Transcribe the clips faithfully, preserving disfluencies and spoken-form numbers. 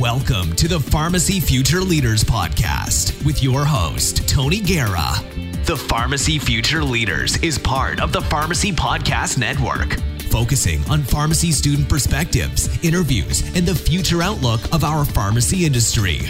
Welcome to the Pharmacy Future Leaders Podcast with your host, Tony Guerra. The Pharmacy Future Leaders is part of the Pharmacy Podcast Network, focusing on pharmacy student perspectives, interviews, and the future outlook of our pharmacy industry.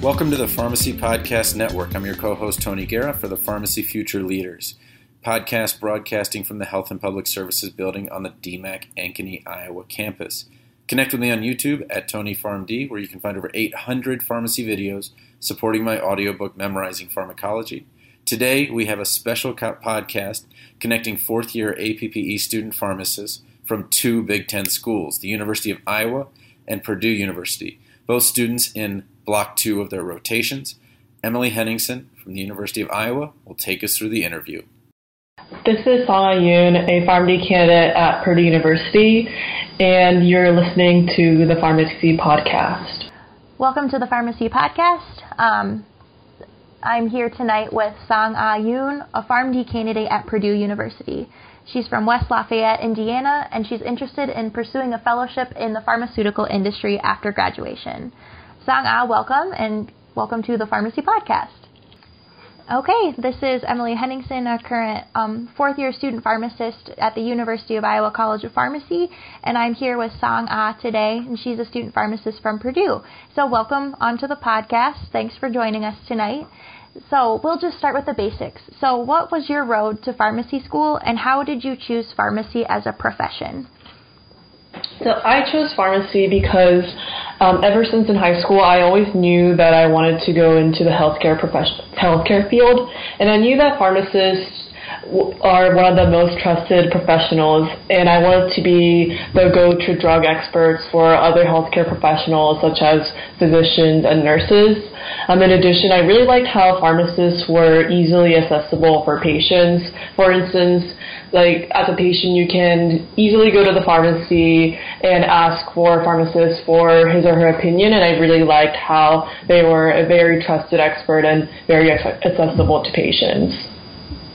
Welcome to the Pharmacy Podcast Network. I'm your co-host, Tony Guerra, for the Pharmacy Future Leaders podcast, broadcasting from the Health and Public Services Building on the D M A C C Ankeny, Iowa campus. Connect with me on YouTube at Tony PharmD, where you can find over eight hundred pharmacy videos supporting my audiobook, Memorizing Pharmacology. Today, we have a special podcast connecting fourth-year A P P E student pharmacists from two Big Ten schools, the University of Iowa and Purdue University, both students in Block two of their rotations. Emily Henningsen from the University of Iowa will take us through the interview. This is Sang Ah Yoon, a PharmD candidate at Purdue University, and you're listening to the Pharmacy Podcast. Welcome to the Pharmacy Podcast. Um, I'm here tonight with Sang Ah Yoon, a PharmD candidate at Purdue University. She's from West Lafayette, Indiana, and she's interested in pursuing a fellowship in the pharmaceutical industry after graduation. Sang Ah, welcome, and welcome to the Pharmacy Podcast. Okay, this is Emily Henningsen, a current um, fourth-year student pharmacist at the University of Iowa College of Pharmacy, and I'm here with Sang Ah today, and she's a student pharmacist from Purdue. So welcome onto the podcast. Thanks for joining us tonight. So we'll just start with the basics. So what was your road to pharmacy school, and how did you choose pharmacy as a profession? So I chose pharmacy because um, ever since in high school, I always knew that I wanted to go into the healthcare profession, healthcare field, and I knew that pharmacists w- are one of the most trusted professionals, and I wanted to be the go-to drug experts for other healthcare professionals, such as physicians and nurses. Um, in addition, I really liked how pharmacists were easily accessible for patients. For instance, like as a patient, you can easily go to the pharmacy and ask for a pharmacist for his or her opinion, and I really liked how they were a very trusted expert and very accessible to patients.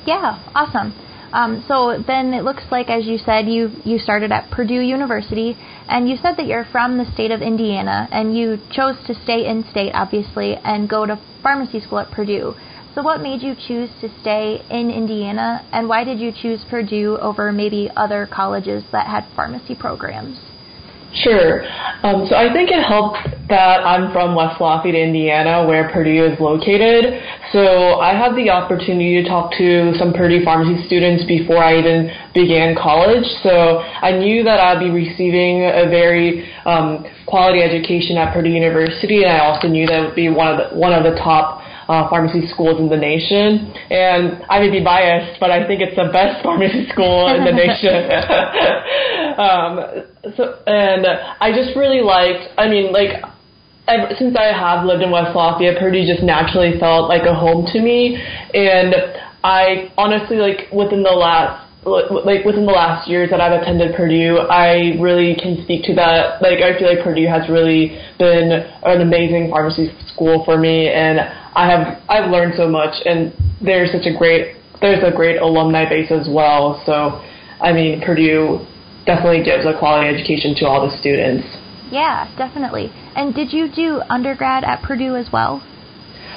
Yeah, awesome. Um, so then it looks like, as you said, you, you started at Purdue University, and you said that you're from the state of Indiana, and you chose to stay in state, obviously, and go to pharmacy school at Purdue. So what made you choose to stay in Indiana, and why did you choose Purdue over maybe other colleges that had pharmacy programs? Sure. Um, so I think it helped that I'm from West Lafayette, Indiana, where Purdue is located. So I had the opportunity to talk to some Purdue pharmacy students before I even began college. So I knew that I'd be receiving a very um, quality education at Purdue University, and I also knew that it would be one of the, one of the top Uh, pharmacy schools in the nation, and I may be biased, but I think it's the best pharmacy school in the nation. um, so, and I just really liked, I mean, like, ever, since I have lived in West Lafayette, Purdue just naturally felt like a home to me, and I honestly, like, within the last Like within the last years that I've attended Purdue, I really can speak to that. Like, I feel like Purdue has really been an amazing pharmacy school for me, and I have I've learned so much. And there's such a great there's a great alumni base as well. So, I mean, Purdue definitely gives a quality education to all the students. Yeah, definitely. And did you do undergrad at Purdue as well?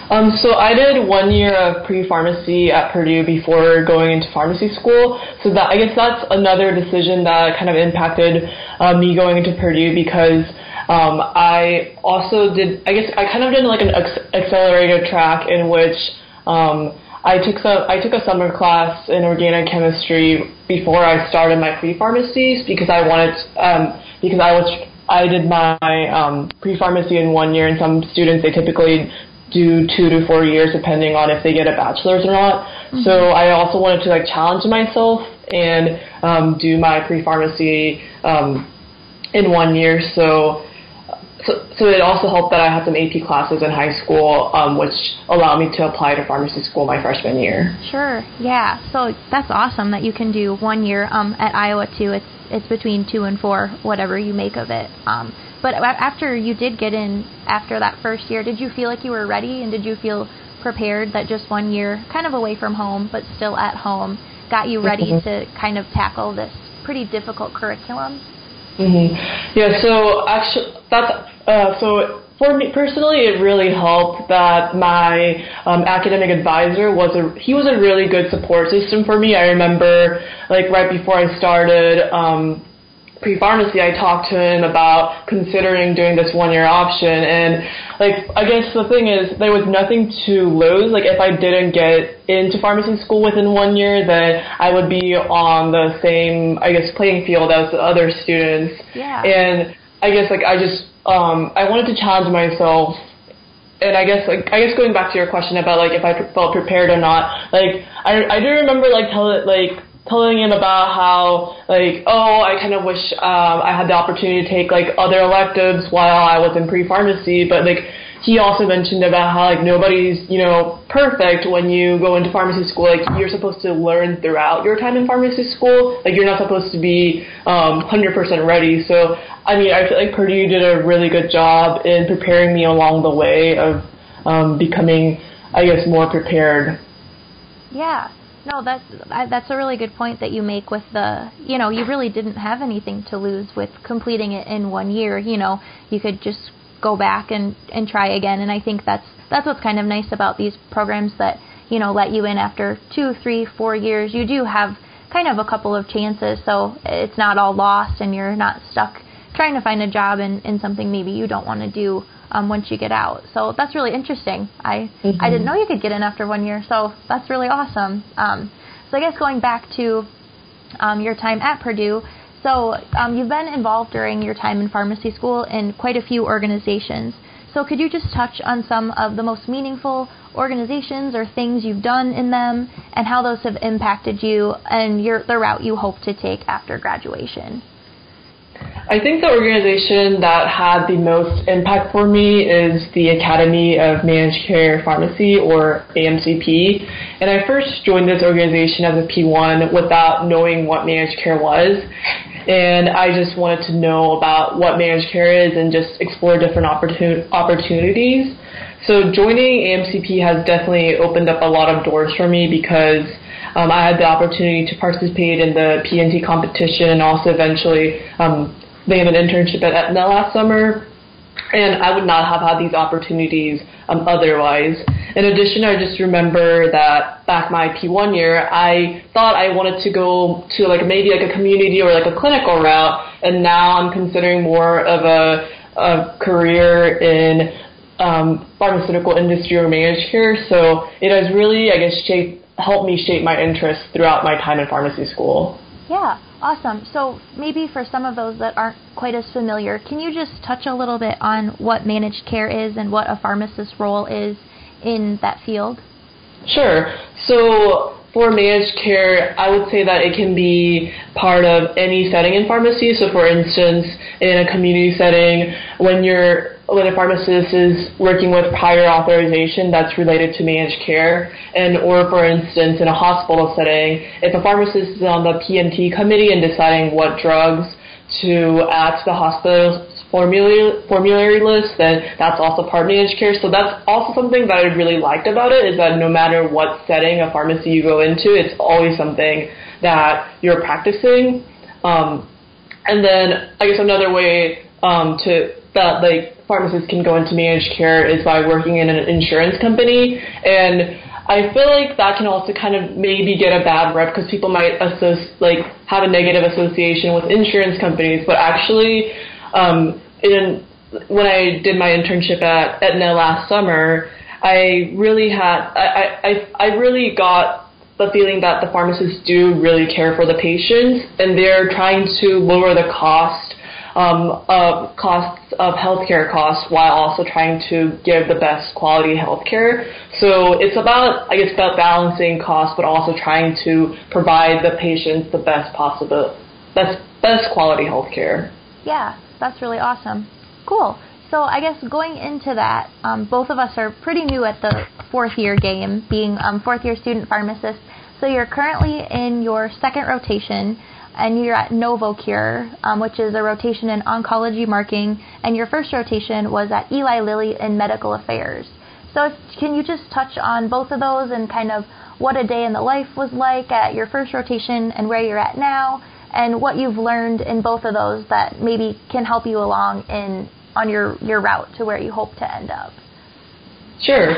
Um, so I did one year of pre-pharmacy at Purdue before going into pharmacy school. So that, I guess that's another decision that kind of impacted uh, me going into Purdue, because um, I also did, I guess I kind of did like an ex- accelerated track in which um, I took some, I took a summer class in organic chemistry before I started my pre-pharmacies, because I wanted, um, because I was, I did my um, pre-pharmacy in one year, and some students, they typically do two to four years, depending on if they get a bachelor's or not. Mm-hmm. So I also wanted to like challenge myself and um, do my pre-pharmacy um, in one year. So, so, so it also helped that I had some A P classes in high school, um, which allowed me to apply to pharmacy school my freshman year. Sure, yeah. So that's awesome that you can do one year um, at Iowa too. It's it's between two and four, whatever you make of it. Um, But after you did get in, after that first year, did you feel like you were ready, and did you feel prepared that just one year, kind of away from home, but still at home, got you ready mm-hmm. to kind of tackle this pretty difficult curriculum? Mm-hmm. Yeah, so actually, that's Uh, so for me personally, it really helped that my um, academic advisor was a, he was a really good support system for me. I remember, like, right before I started um, pre-pharmacy, I talked to him about considering doing this one-year option. And, like, I guess the thing is, there was nothing to lose. Like, if I didn't get into pharmacy school within one year, then I would be on the same, I guess, playing field as the other students. Yeah. And I guess, like, I just, um, I wanted to challenge myself. And I guess, like, I guess going back to your question about, like, if I felt prepared or not, like, I, I do remember, like, tell it, like, telling him about how, like, oh, I kind of wish um, I had the opportunity to take, like, other electives while I was in pre-pharmacy. But, like, he also mentioned about how, like, nobody's, you know, perfect when you go into pharmacy school. Like, you're supposed to learn throughout your time in pharmacy school. Like, you're not supposed to be um, one hundred percent ready. So, I mean, I feel like Purdue did a really good job in preparing me along the way of um, becoming, I guess, more prepared. Yeah. No, that's I, that's a really good point that you make with the, you know, you really didn't have anything to lose with completing it in one year. You know, you could just go back and, and try again. And I think that's that's what's kind of nice about these programs that, you know, let you in after two, three, four years. You do have kind of a couple of chances, so it's not all lost and you're not stuck trying to find a job in, in something maybe you don't want to do um, once you get out. So that's really interesting. I, mm-hmm. I didn't know you could get in after one year, so that's really awesome. Um, so I guess going back to um, your time at Purdue, so um, you've been involved during your time in pharmacy school in quite a few organizations. So could you just touch on some of the most meaningful organizations or things you've done in them and how those have impacted you and your, the route you hope to take after graduation? I think the organization that had the most impact for me is the Academy of Managed Care Pharmacy, or A M C P. And I first joined this organization as a P one without knowing what managed care was. And I just wanted to know about what managed care is and just explore different opportun- opportunities. So joining A M C P has definitely opened up a lot of doors for me because Um, I had the opportunity to participate in the P N T competition and also eventually um, they have an internship at Aetna last summer. And I would not have had these opportunities um, otherwise. In addition, I just remember that back my P one year, I thought I wanted to go to like maybe like a community or like a clinical route. And now I'm considering more of a, a career in um, pharmaceutical industry or managed care. So it has really, I guess, shaped helped me shape my interests throughout my time in pharmacy school. Yeah, awesome. So maybe for some of those that aren't quite as familiar, can you just touch a little bit on what managed care is and what a pharmacist's role is in that field? Sure. So for managed care, I would say that it can be part of any setting in pharmacy. So for instance, in a community setting, when you're when a pharmacist is working with prior authorization that's related to managed care, and or for instance in a hospital setting, if a pharmacist is on the P M T committee and deciding what drugs to add to the hospital's formulary, formulary list, then that's also part managed care. So that's also something that I really liked about it, is that no matter what setting a pharmacy you go into, it's always something that you're practicing. Um, and then I guess another way um, to that like pharmacists can go into managed care is by working in an insurance company. And I feel like that can also kind of maybe get a bad rep because people might associ- like have a negative association with insurance companies. But actually, um, in, when I did my internship at Aetna last summer, I really had I, I, I really got the feeling that the pharmacists do really care for the patients, and they're trying to lower the cost Um, of costs of healthcare costs while also trying to give the best quality healthcare. So it's about, I guess, about balancing costs, but also trying to provide the patients the best possible, best best quality healthcare. Yeah, that's really awesome. Cool. So I guess going into that, um, both of us are pretty new at the fourth year game, being um, fourth year student pharmacist. So you're currently in your second rotation. And you're at NovoCure, um, which is a rotation in oncology marketing, and your first rotation was at Eli Lilly in medical affairs. So if, can you just touch on both of those and kind of what a day in the life was like at your first rotation and where you're at now, and what you've learned in both of those that maybe can help you along in on your, your route to where you hope to end up? Sure.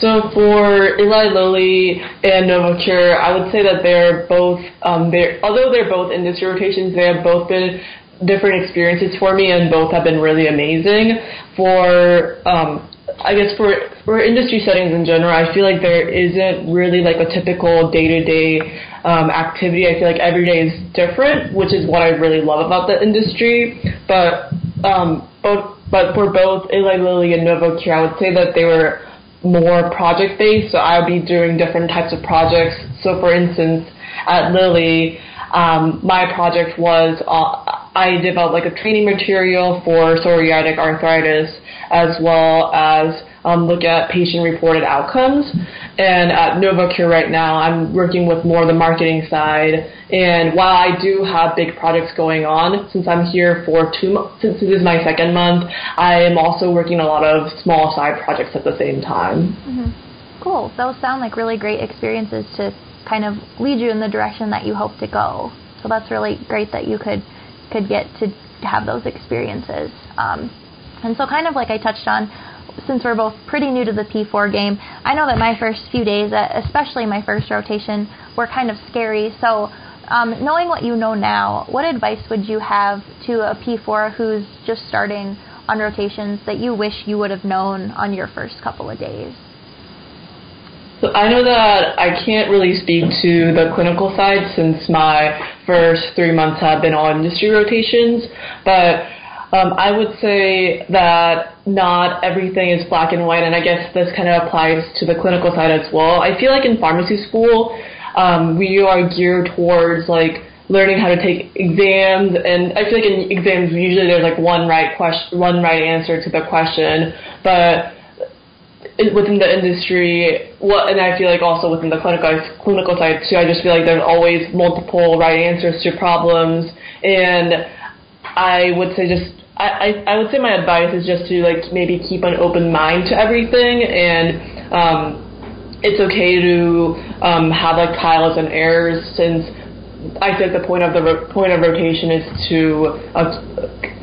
So for Eli Lilly and NovoCure, I would say that they're both, um, they're, although they're both industry rotations, they have both been different experiences for me, and both have been really amazing. For, um, I guess for, for industry settings in general, I feel like there isn't really like a typical day-to-day um, activity. I feel like every day is different, which is what I really love about the industry. But um, both, but for both Eli Lilly and NovoCure, I would say that they were more project-based. So I would be doing different types of projects. So for instance, at Lilly, um, my project was uh, I developed like a training material for psoriatic arthritis, as well as um, look at patient-reported outcomes. And at NovoCure right now, I'm working with more of the marketing side. And while I do have big projects going on, since I'm here for two months, since this is my second month, I am also working a lot of small side projects at the same time. Mm-hmm. Cool. Those sound like really great experiences to kind of lead you in the direction that you hope to go. So that's really great that you could could get to have those experiences. Um, and so kind of like I touched on, since we're both pretty new to the P four game, I know that my first few days, especially my first rotation, were kind of scary. So um, knowing what you know now, what advice would you have to a P four who's just starting on rotations that you wish you would have known on your first couple of days? So I know that I can't really speak to the clinical side since my first three months have been all industry rotations, but um, I would say that not everything is black and white, and I guess this kind of applies to the clinical side as well. I feel like in pharmacy school, um, we are geared towards like learning how to take exams, and I feel like in exams usually there's like one right question, one right answer to the question, but within the industry, what, and I feel like also within the clinical clinical side too, I just feel like there's always multiple right answers to problems, and I would say just I, I, I would say my advice is just to like maybe keep an open mind to everything, and um, it's okay to um, have like piles and errors, since I think the point of the ro- point of rotation is to uh,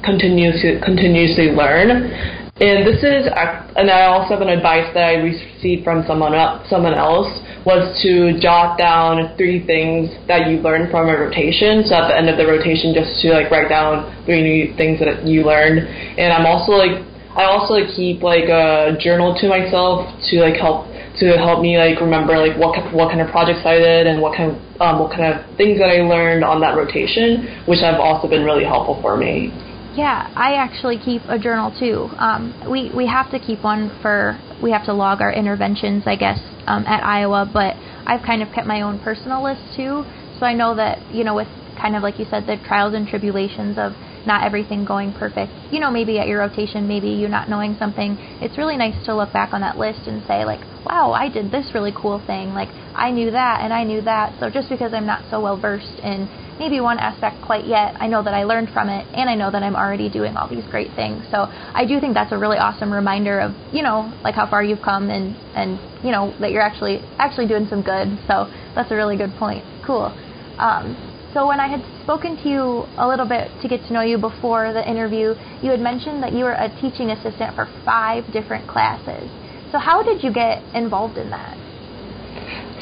continue to continuously learn. And this is, and I also have an advice that I received from someone someone else, was to jot down three things that you learned from a rotation. So at the end of the rotation, just to like write down three new things that you learned. And I'm also like, I also like keep like a journal to myself to like help to help me like remember like what what kind of projects I did and what kind of, um, what kind of things that I learned on that rotation, which have also been really helpful for me. Yeah, I actually keep a journal too. Um, we, we have to keep one for, we have to log our interventions, I guess, um, at Iowa, but I've kind of kept my own personal list too. So I know that, you know, with kind of like you said, the trials and tribulations of not everything going perfect, you know, maybe at your rotation, maybe you not knowing something, it's really nice to look back on that list and say like, wow, I did this really cool thing. Like I knew that and I knew that. So just because I'm not so well versed in maybe one aspect quite yet, I know that I learned from it, and I know that I'm already doing all these great things. So I do think that's a really awesome reminder of, you know, like how far you've come, and, and you know, that you're actually actually doing some good. So that's a really good point. Cool. Um, so when I had spoken to you a little bit to get to know you before the interview, you had mentioned that you were a teaching assistant for five different classes. So how did you get involved in that?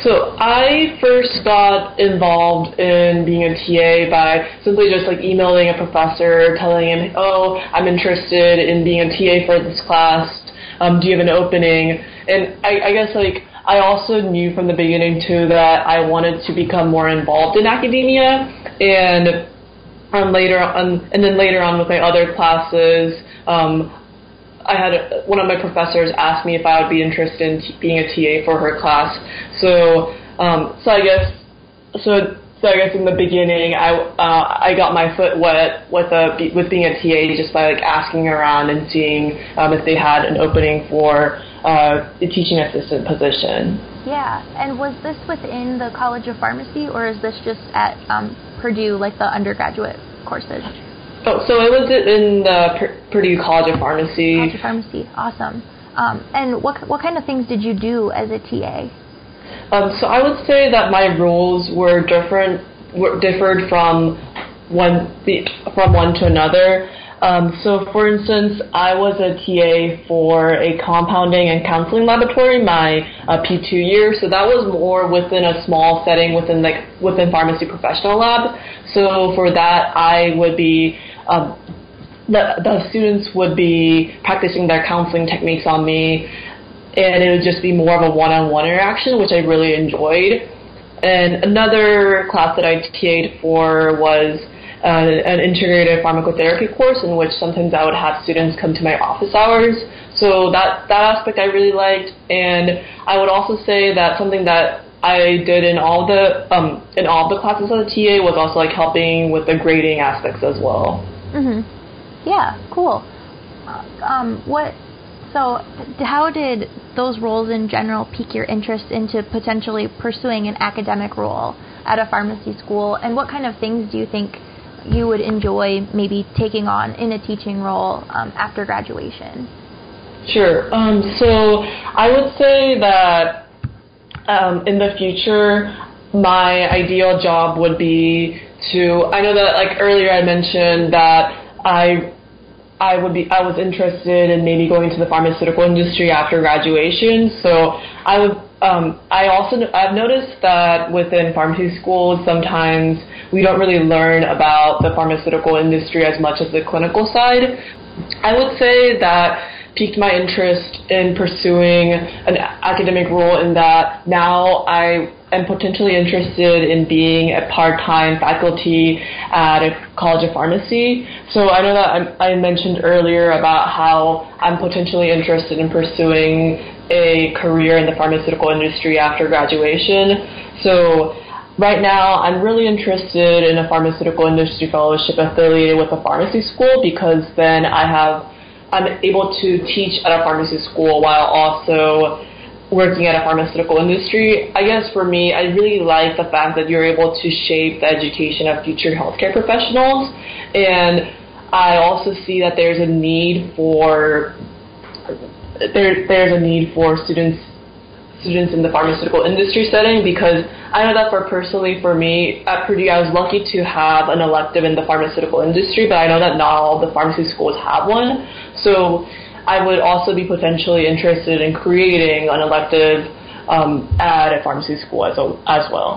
So I first got involved in being a T A by simply just like emailing a professor, telling him, oh, I'm interested in being a T A for this class. Um, do you have an opening? And I, I guess like I also knew from the beginning too that I wanted to become more involved in academia. And um, later on, and then later on with my other classes, um, I had a, one of my professors asked me if I would be interested in t- being a T A for her class. So, um, so I guess, so, so I guess in the beginning, I uh, I got my foot wet with a with being a T A just by like asking around and seeing um, if they had an opening for uh, a teaching assistant position. Yeah, and was this within the College of Pharmacy, or is this just at um, Purdue, like the undergraduate courses? Oh, so I was in the Purdue College of Pharmacy. College of Pharmacy, awesome. Um, and what what kind of things did you do as a T A? Um, so I would say that my roles were different, were differed from one from one to another. Um, so, for instance, I was a T A for a compounding and counseling laboratory my uh, P two year. So that was more within a small setting within like within pharmacy professional lab. So for that, I would be uh, the the students would be practicing their counseling techniques on me, and it would just be more of a one-on-one interaction, which I really enjoyed. And another class that I T A'd for was Uh, an integrated pharmacotherapy course in which sometimes I would have students come to my office hours. So that, that aspect I really liked. And I would also say that something that I did in all the um, in all the classes as a T A was also like helping with the grading aspects as well. Mhm. Yeah. Cool. Um, what? So how did those roles in general pique your interest into potentially pursuing an academic role at a pharmacy school? And what kind of things do you think you would enjoy maybe taking on in a teaching role um, after graduation? Sure. Um, so I would say that um, in the future, my ideal job would be to, I know that like earlier I mentioned that I I would be I was interested in maybe going to the pharmaceutical industry after graduation. So I would Um, I also I've noticed that within pharmacy schools sometimes we don't really learn about the pharmaceutical industry as much as the clinical side. I would say that piqued my interest in pursuing an academic role in that now I am potentially interested in being a part-time faculty at a college of pharmacy. So I know that I, I mentioned earlier about how I'm potentially interested in pursuing a career in the pharmaceutical industry after graduation. So right now I'm really interested in a pharmaceutical industry fellowship affiliated with a pharmacy school, because then I have I'm able to teach at a pharmacy school while also working at a pharmaceutical industry. I guess for me, I really like the fact that you're able to shape the education of future healthcare professionals, and I also see that there's a need for There, there's a need for students students in the pharmaceutical industry setting, because I know that for personally for me at Purdue I was lucky to have an elective in the pharmaceutical industry, but I know that not all the pharmacy schools have one. So I would also be potentially interested in creating an elective um, at a pharmacy school as, a, as well.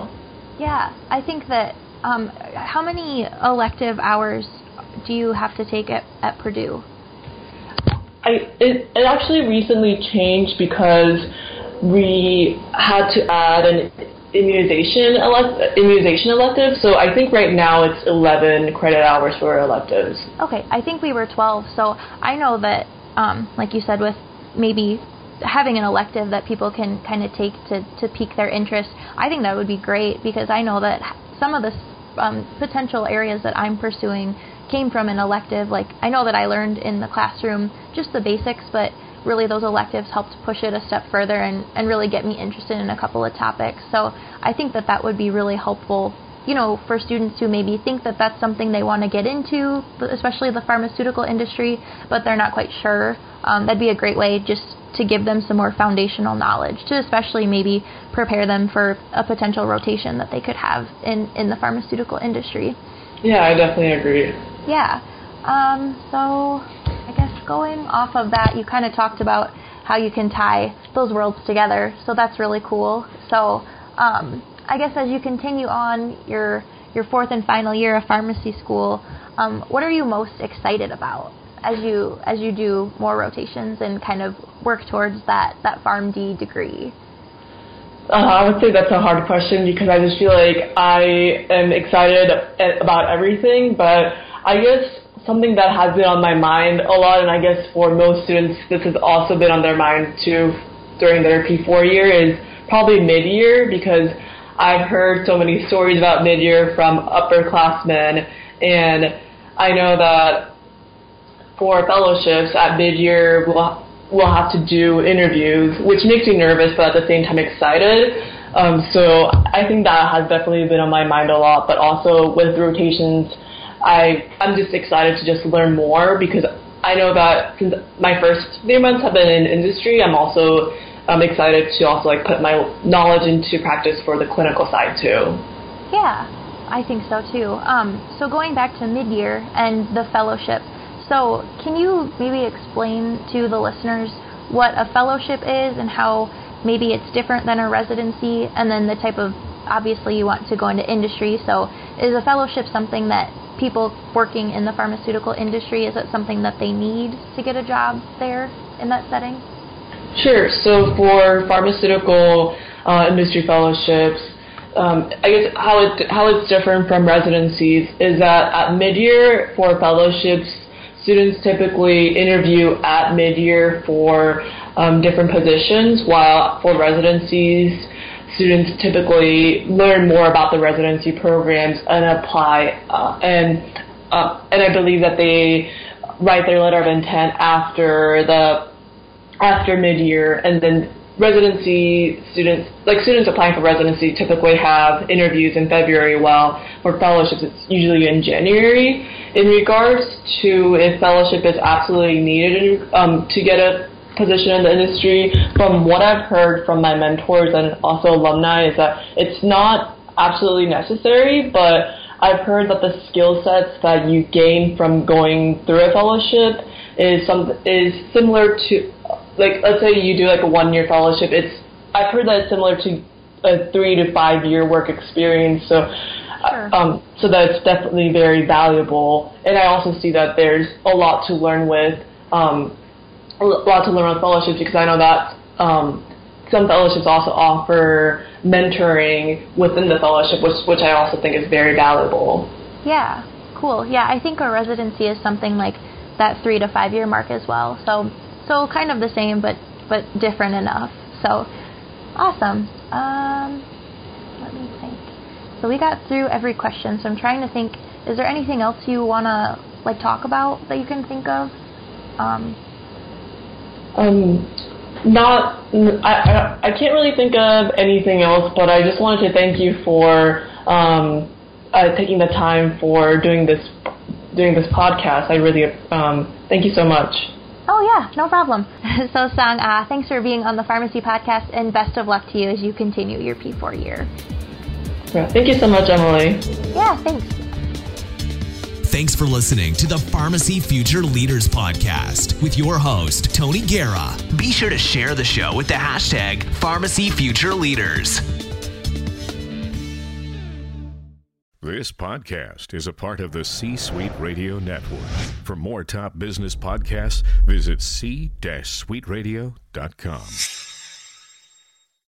Yeah, I think that um, how many elective hours do you have to take at, at Purdue? I, it, it actually recently changed because we had to add an immunization elect, immunization elective. So I think right now it's eleven credit hours for electives. Okay, I think we were twelve. So I know that, um, like you said, with maybe having an elective that people can kind of take to, to pique their interest, I think that would be great, because I know that some of the um, potential areas that I'm pursuing came from an elective. Like, I know that I learned in the classroom just the basics, but really those electives helped push it a step further and, and really get me interested in a couple of topics. So I think that that would be really helpful, you know, for students who maybe think that that's something they want to get into, especially the pharmaceutical industry, but they're not quite sure. Um, that'd be a great way just to give them some more foundational knowledge to especially maybe prepare them for a potential rotation that they could have in, in the pharmaceutical industry. Yeah, I definitely agree. Yeah. Um, so I guess going off of that, you kind of talked about how you can tie those worlds together. So that's really cool. So um, I guess as you continue on your your fourth and final year of pharmacy school, um, what are you most excited about as you as you do more rotations and kind of work towards that, that PharmD degree? Uh, I would say that's a hard question, because I just feel like I am excited about everything, but I guess something that has been on my mind a lot, and I guess for most students this has also been on their mind too during their P four year, is probably mid-year, because I've heard so many stories about mid-year from upperclassmen, and I know that for fellowships at mid-year we'll we'll have to do interviews, which makes me nervous, but at the same time excited. Um, so I think that has definitely been on my mind a lot, but also with rotations, I, I'm just excited to just learn more, because I know that since my first three months have been in industry, I'm also um, excited to also like put my knowledge into practice for the clinical side too. Yeah, I think so too. Um, so going back to mid-year and the fellowship, So can you maybe explain to the listeners what a fellowship is and how maybe it's different than a residency, and then the type of, obviously you want to go into industry, so is a fellowship something that people working in the pharmaceutical industry, is it something that they need to get a job there in that setting? Sure. So for pharmaceutical uh, industry fellowships, um, I guess how it how it's different from residencies is that at mid-year for fellowships, students typically interview at mid-year for um, different positions, while for residencies, students typically learn more about the residency programs and apply. Uh, and uh, and I believe that they write their letter of intent after the after mid-year, and then residency students, like students applying for residency, typically have interviews in February, while for fellowships it's usually in January. In regards to if fellowship is absolutely needed um, to get a position in the industry, from what I've heard from my mentors and also alumni, is that it's not absolutely necessary, but I've heard that the skill sets that you gain from going through a fellowship is some is similar to, like, let's say you do like a one-year fellowship. It's I've heard that it's similar to a three to five-year work experience. So, sure. um, so that's definitely very valuable. And I also see that there's a lot to learn with, um, a lot to learn with fellowships, because I know that um, some fellowships also offer mentoring within the fellowship, which which I also think is very valuable. Yeah, cool. Yeah, I think a residency is something like that three to five-year mark as well. So. So kind of the same, but, but different enough. So awesome. Um, let me think. So we got through every question. So I'm trying to think, is there anything else you want to like talk about that you can think of? Um, um, not, I, I, I can't really think of anything else, but I just wanted to thank you for um, uh, taking the time for doing this, doing this podcast. I really, um, thank you so much. Oh, yeah, no problem. So, Sang Ah, thanks for being on the Pharmacy Podcast, and best of luck to you as you continue your P four year. Yeah, thank you so much, Emily. Yeah, thanks. Thanks for listening to the Pharmacy Future Leaders Podcast with your host, Tony Guerra. Be sure to share the show with the hashtag Pharmacy Future Leaders. This podcast is a part of the C-Suite Radio Network. For more top business podcasts, visit c suite radio dot com.